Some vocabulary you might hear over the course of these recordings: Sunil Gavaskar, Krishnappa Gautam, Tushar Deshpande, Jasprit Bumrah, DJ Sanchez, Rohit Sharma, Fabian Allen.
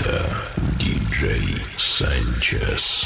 Это DJ Sanchez.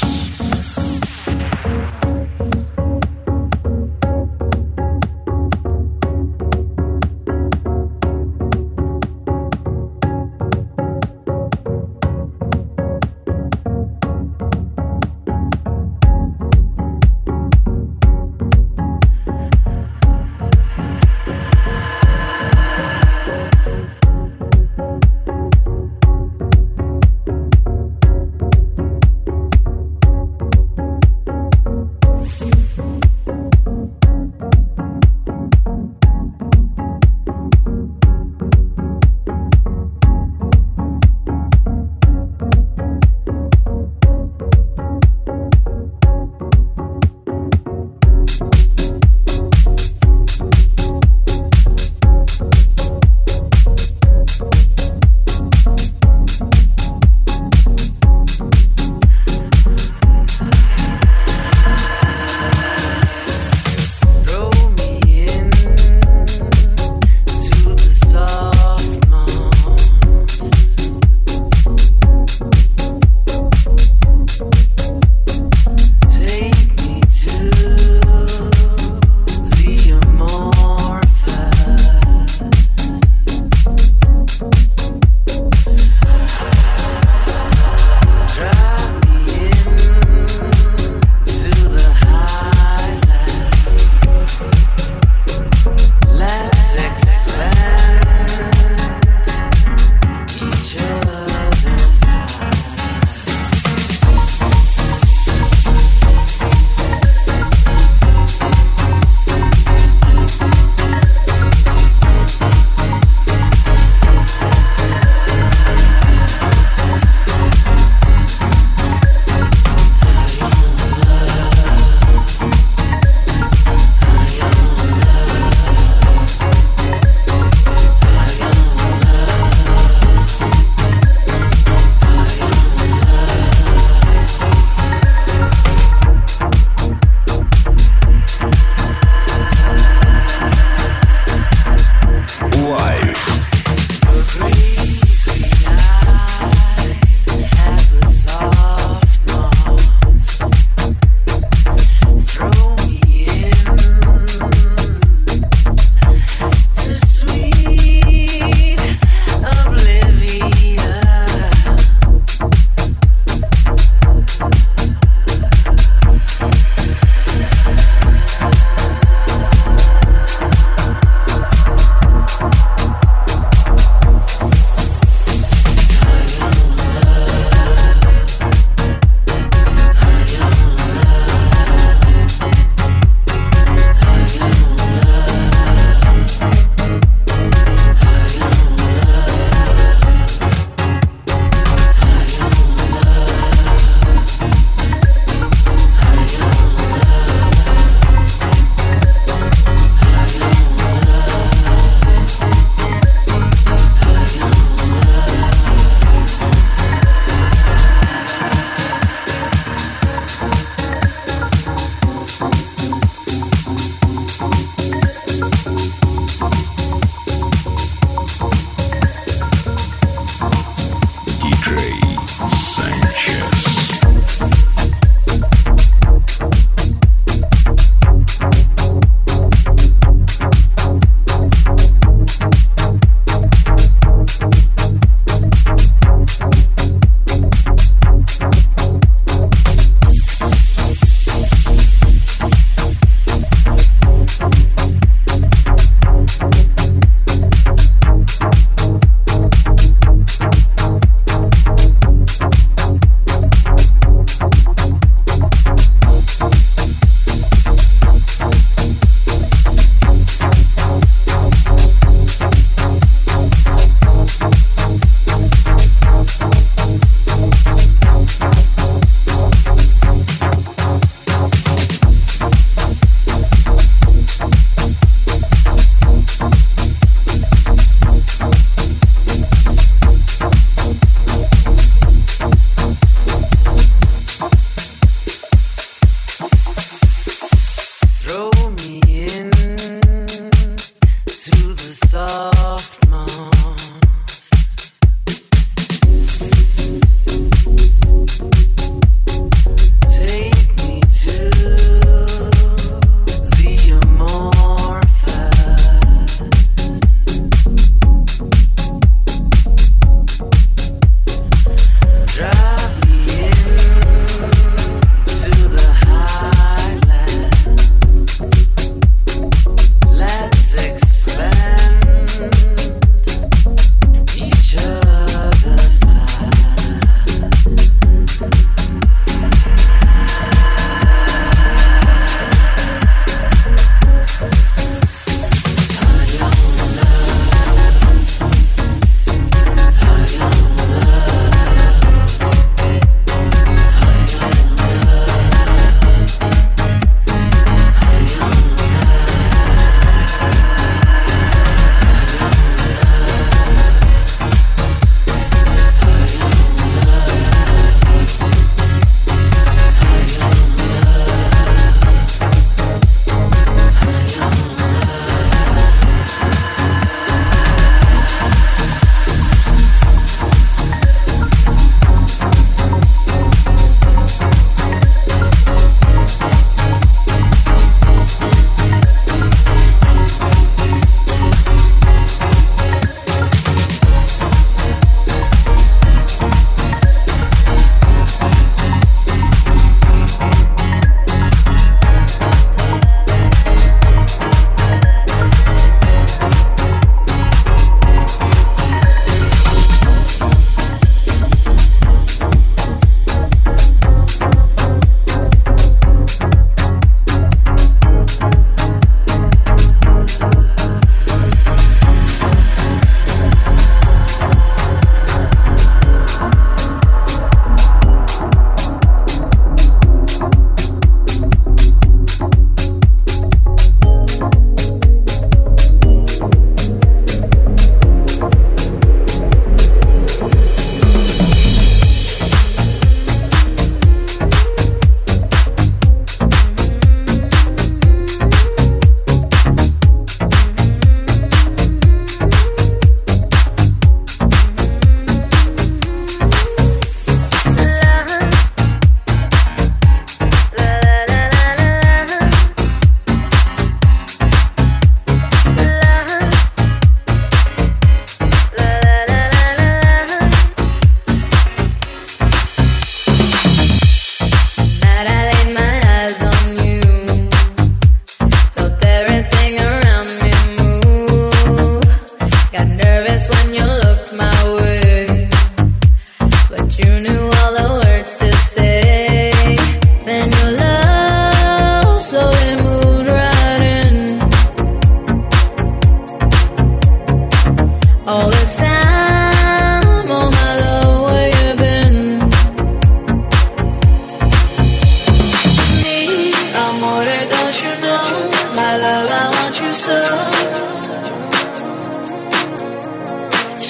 soul.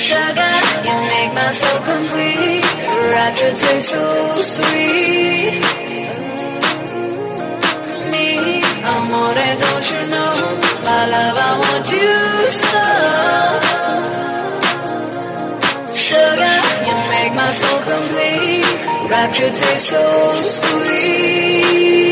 Sugar, you make my soul complete. Your rapture tastes so sweet. Me, amore, don't you know? My love, I want you so. Sugar, you make my soul complete. Rapture tastes so sweet.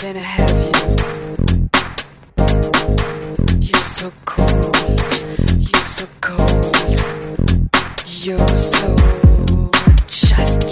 Then I have you. You're so cold. You're so cold. You're so just.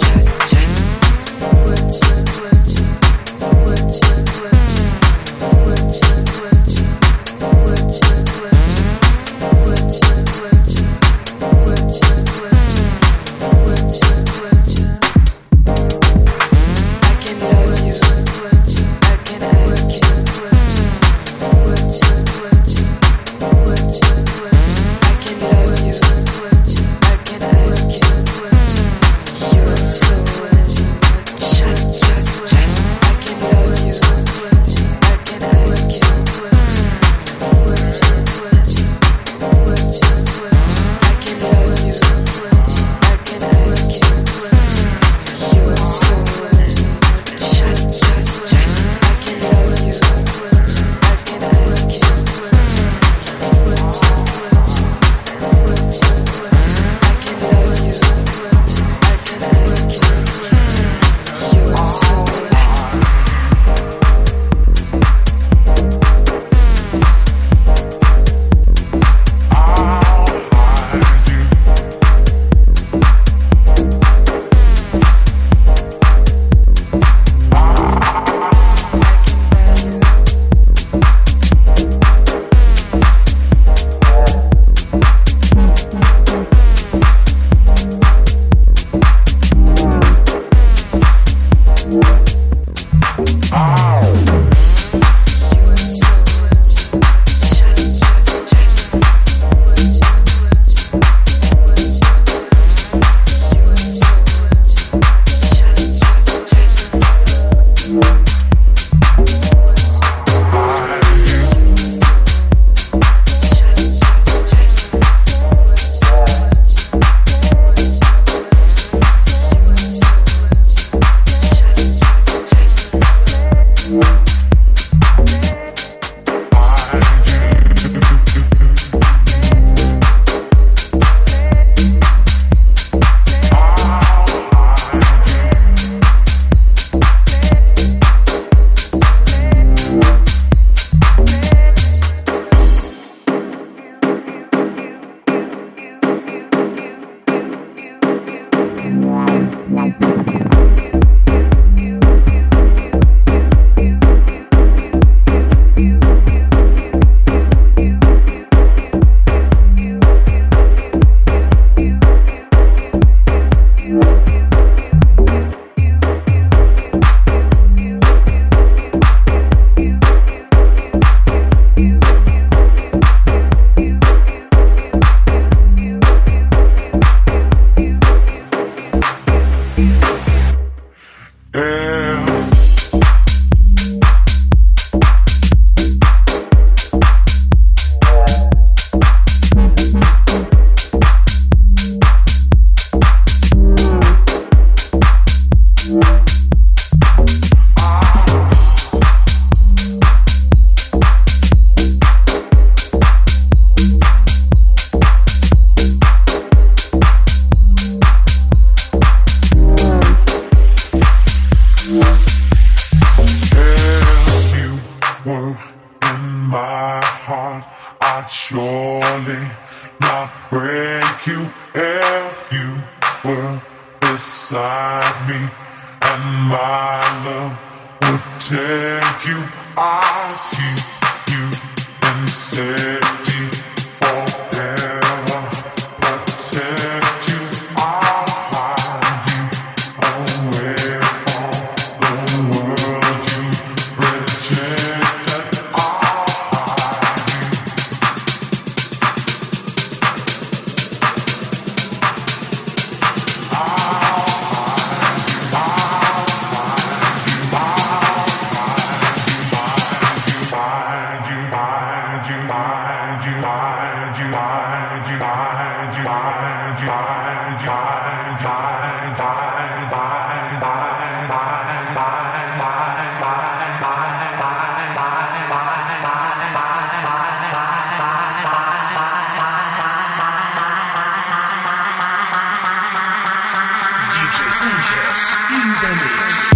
DJ Sanchez in the mix.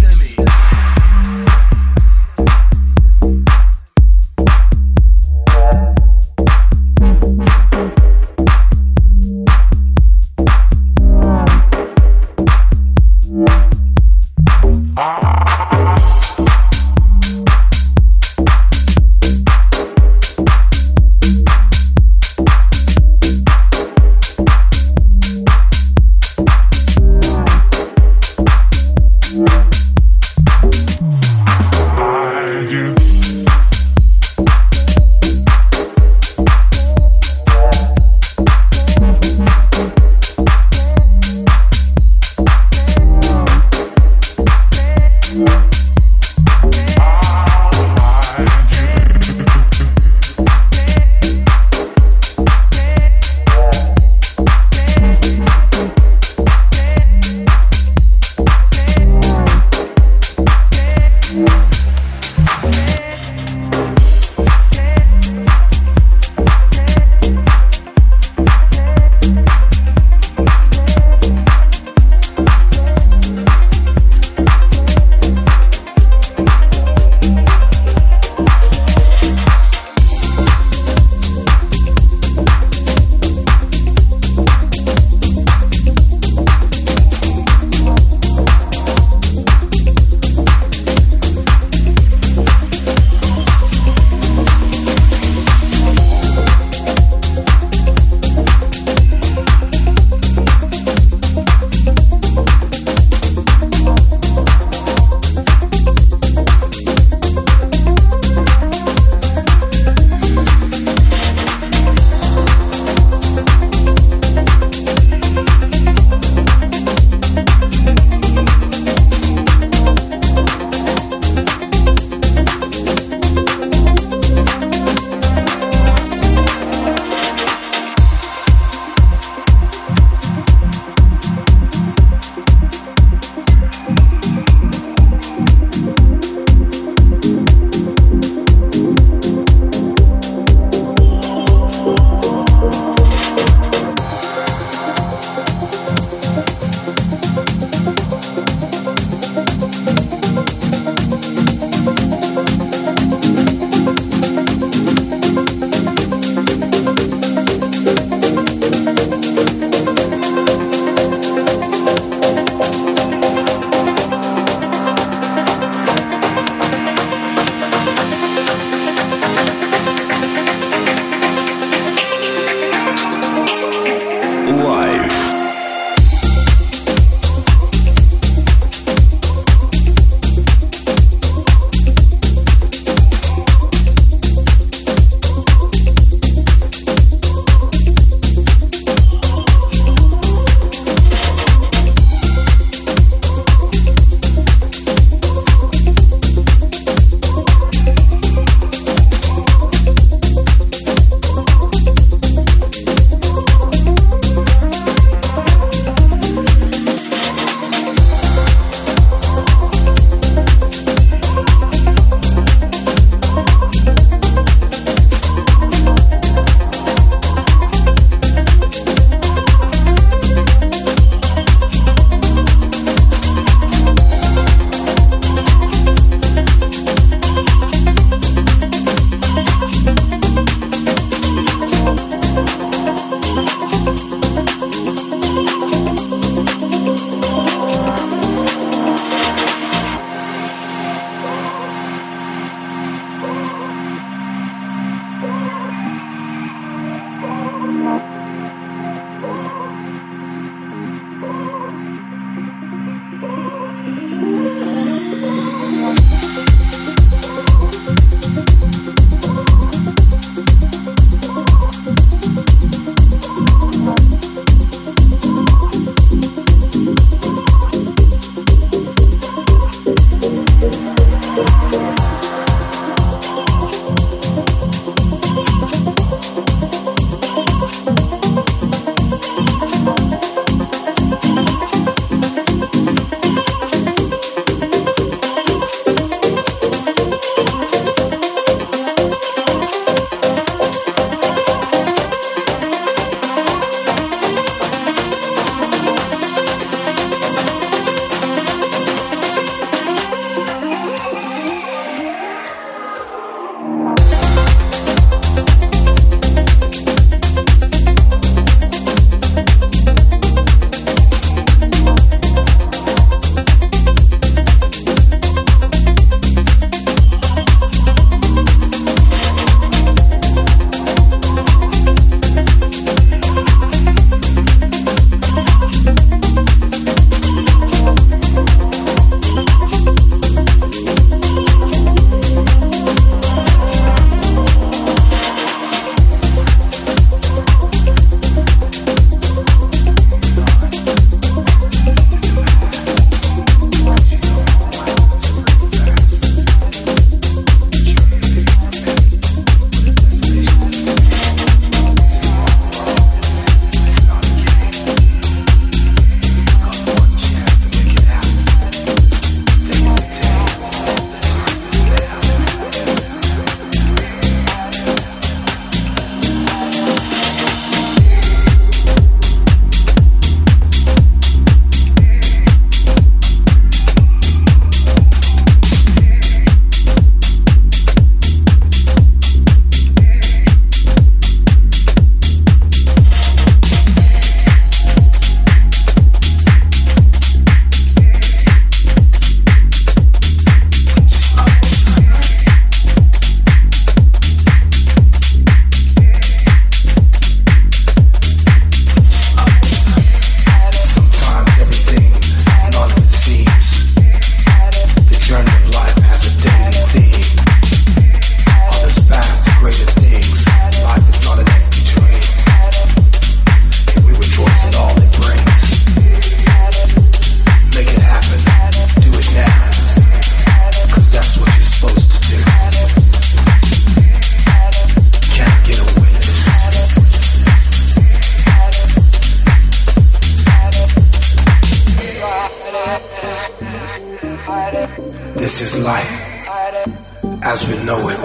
as we know it.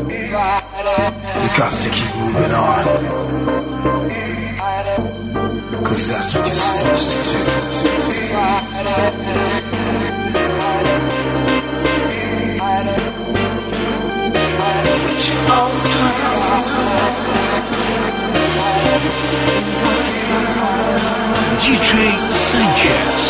We got to keep moving on, 'cause that's what you're supposed to do. It's your own time. DJ Sanchez.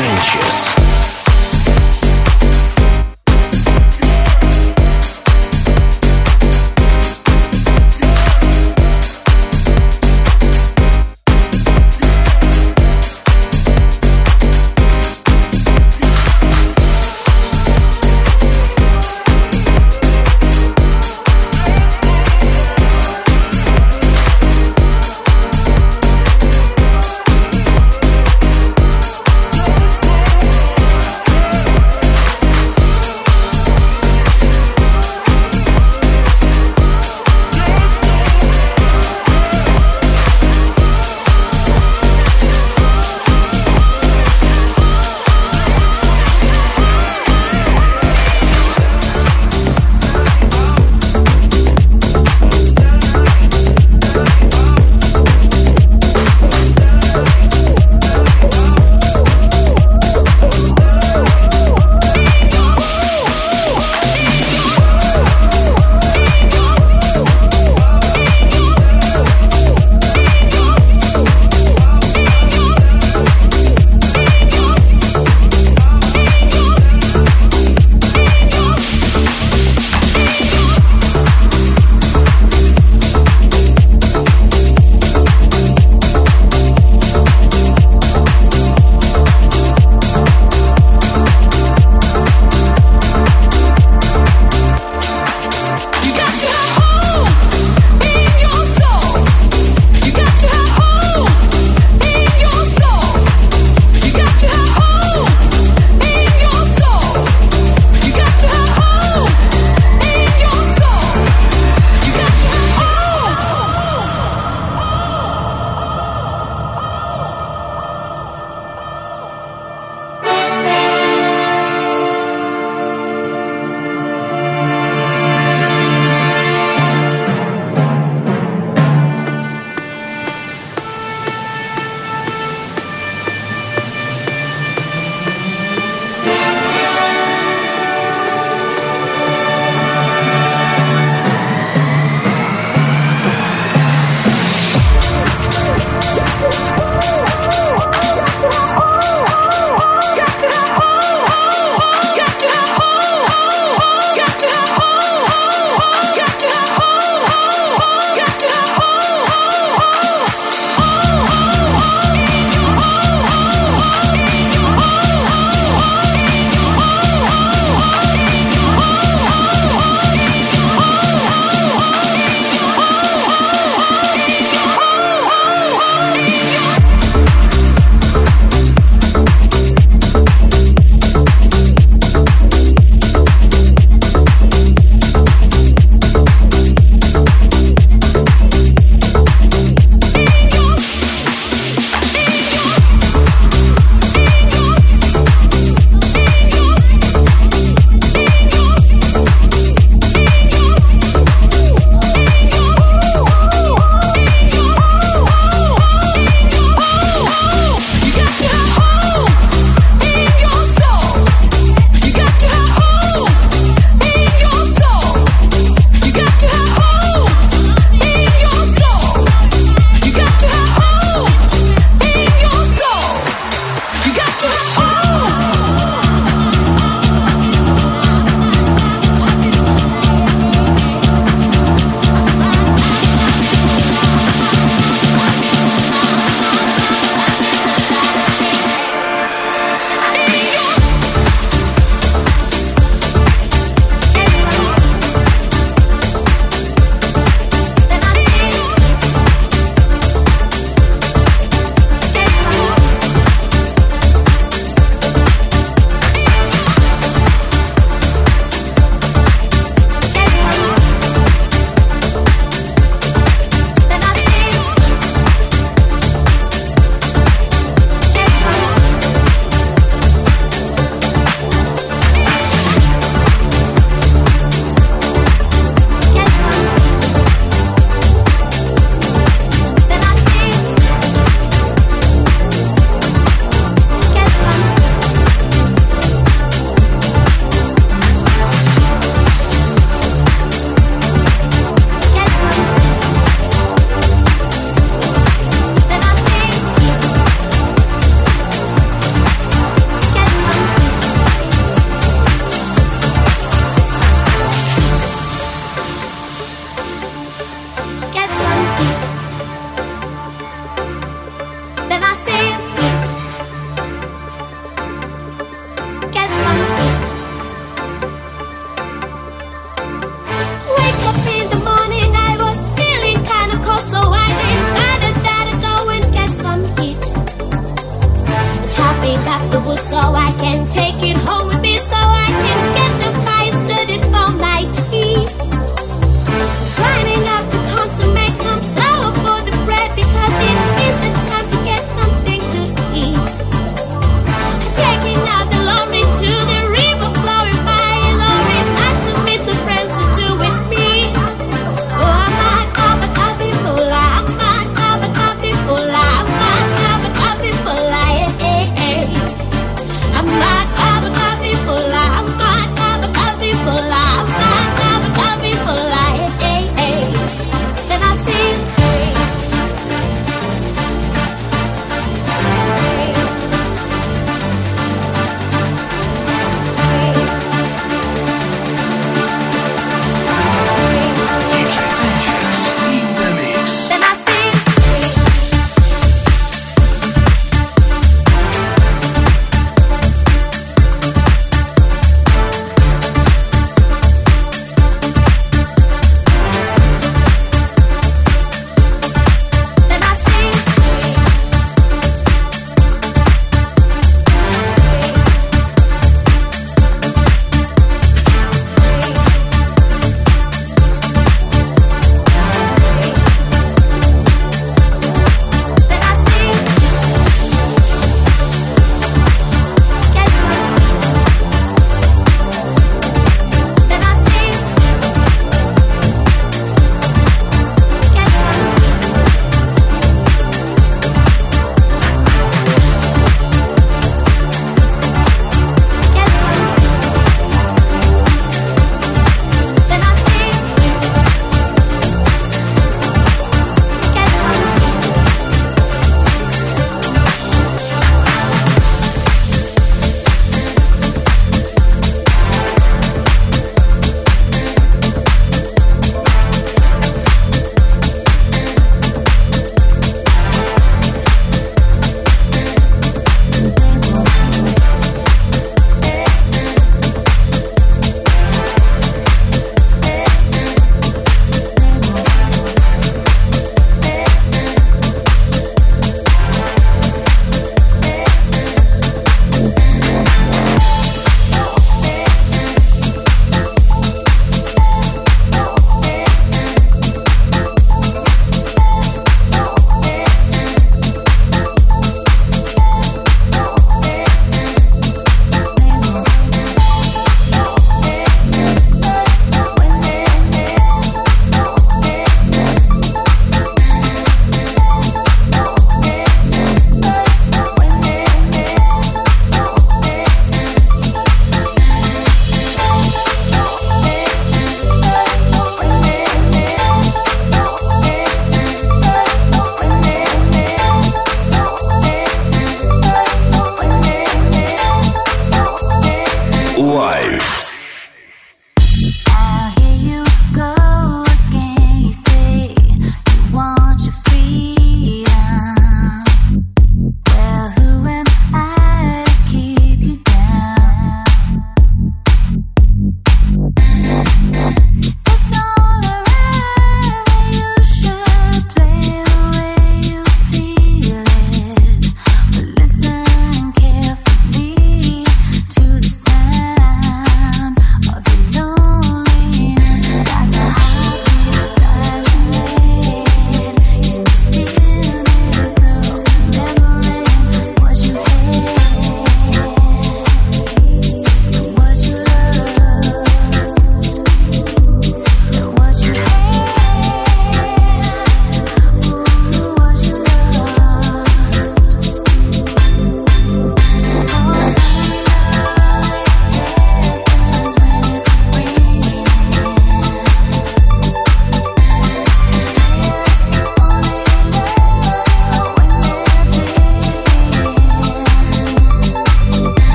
Sanchez. get some eat. Wake up in the morning, I was feeling kind of cold, so I decided that I'd go and get some heat. Chopping up the wood so I can take it home with me, so I can get the fire started for my tea. Grinding up the corn to make some flour for the bread, because it is the time to get something to eat. Taking out the laundry to the river, flowing by a lorry, nice to meet some friends to do with me. Oh, I'm not up, but I'll be full. I'm not up, but I'll be full. I'm not up, but I'll be full. I'm not up, but I'll be full. I'm not up, but I'll be full. I'm not up, but I'll be full.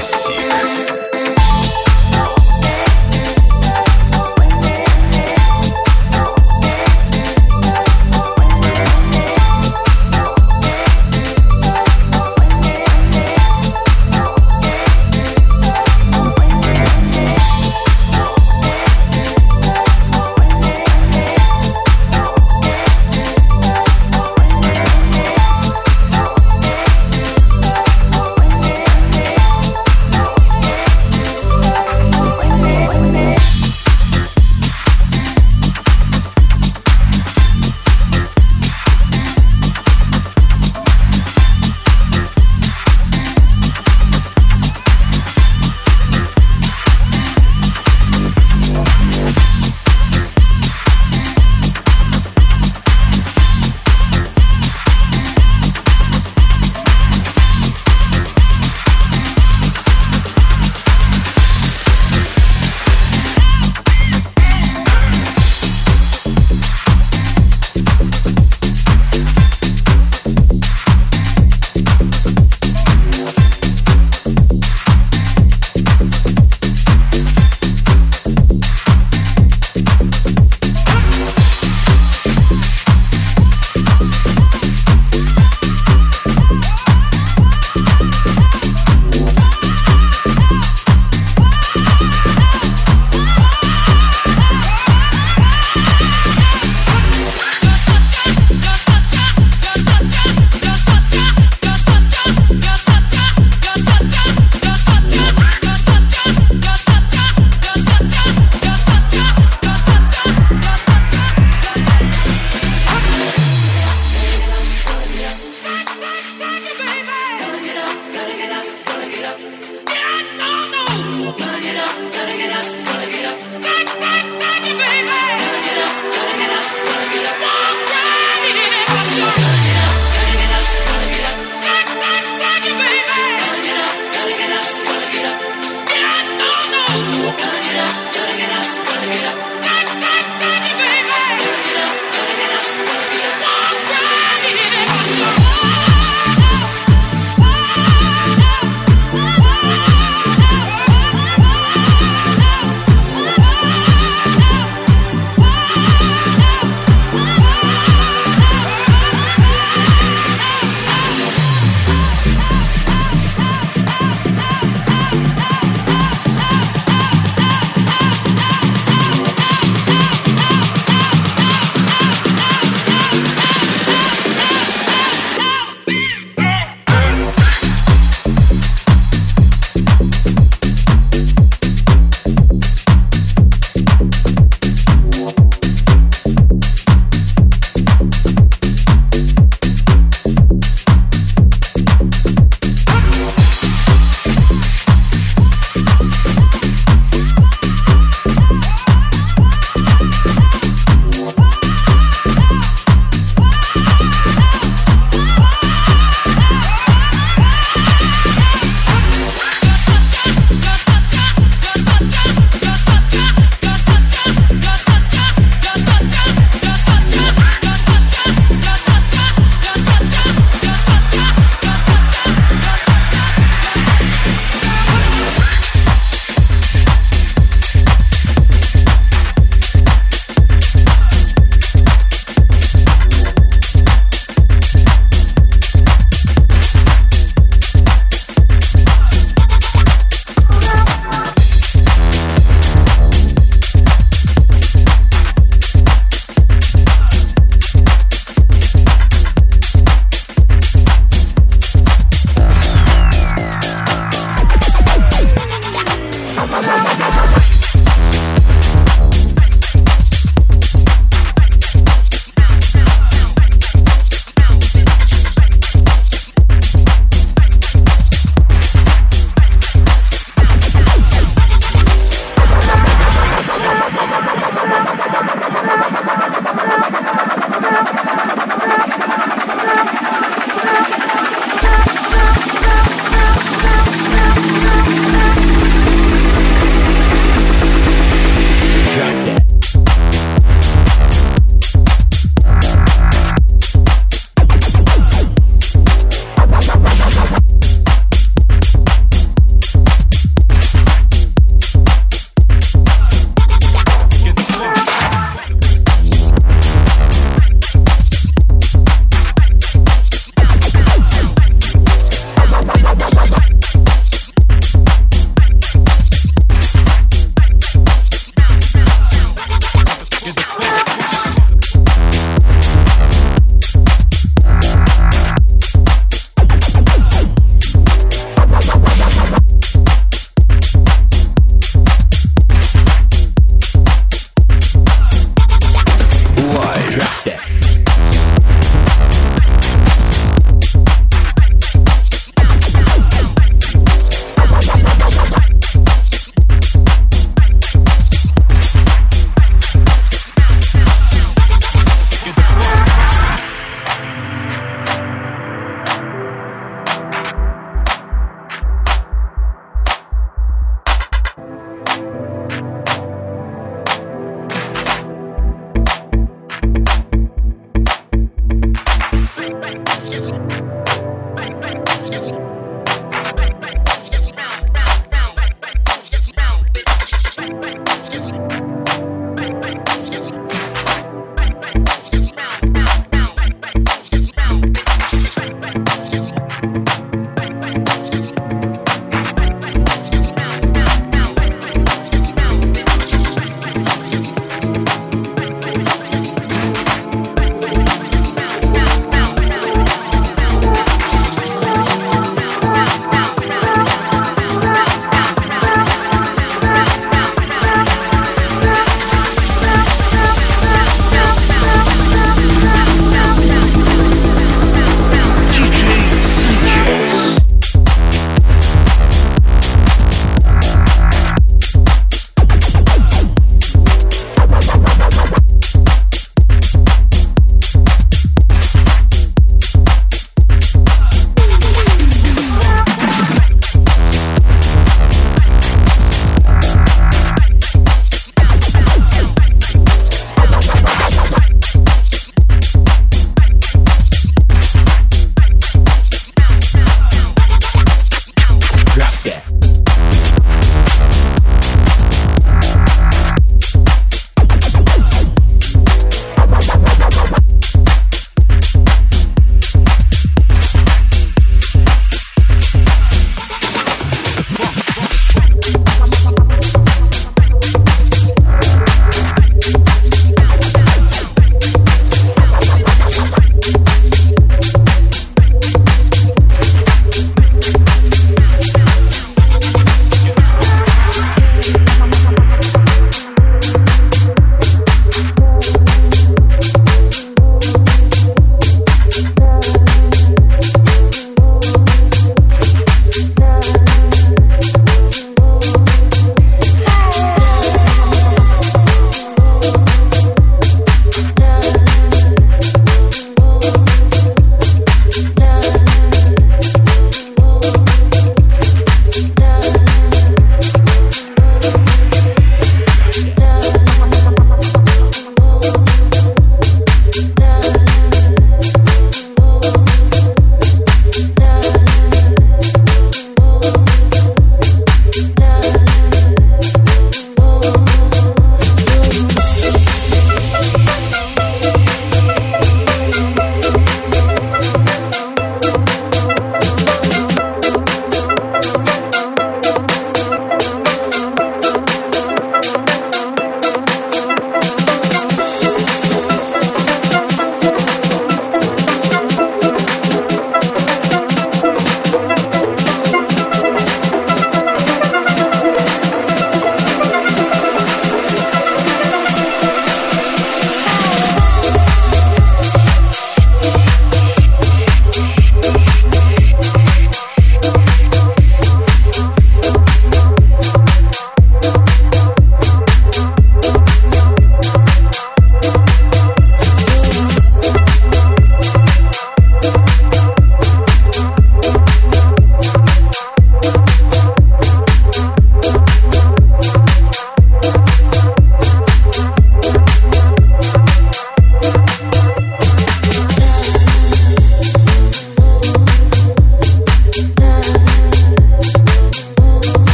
Classic.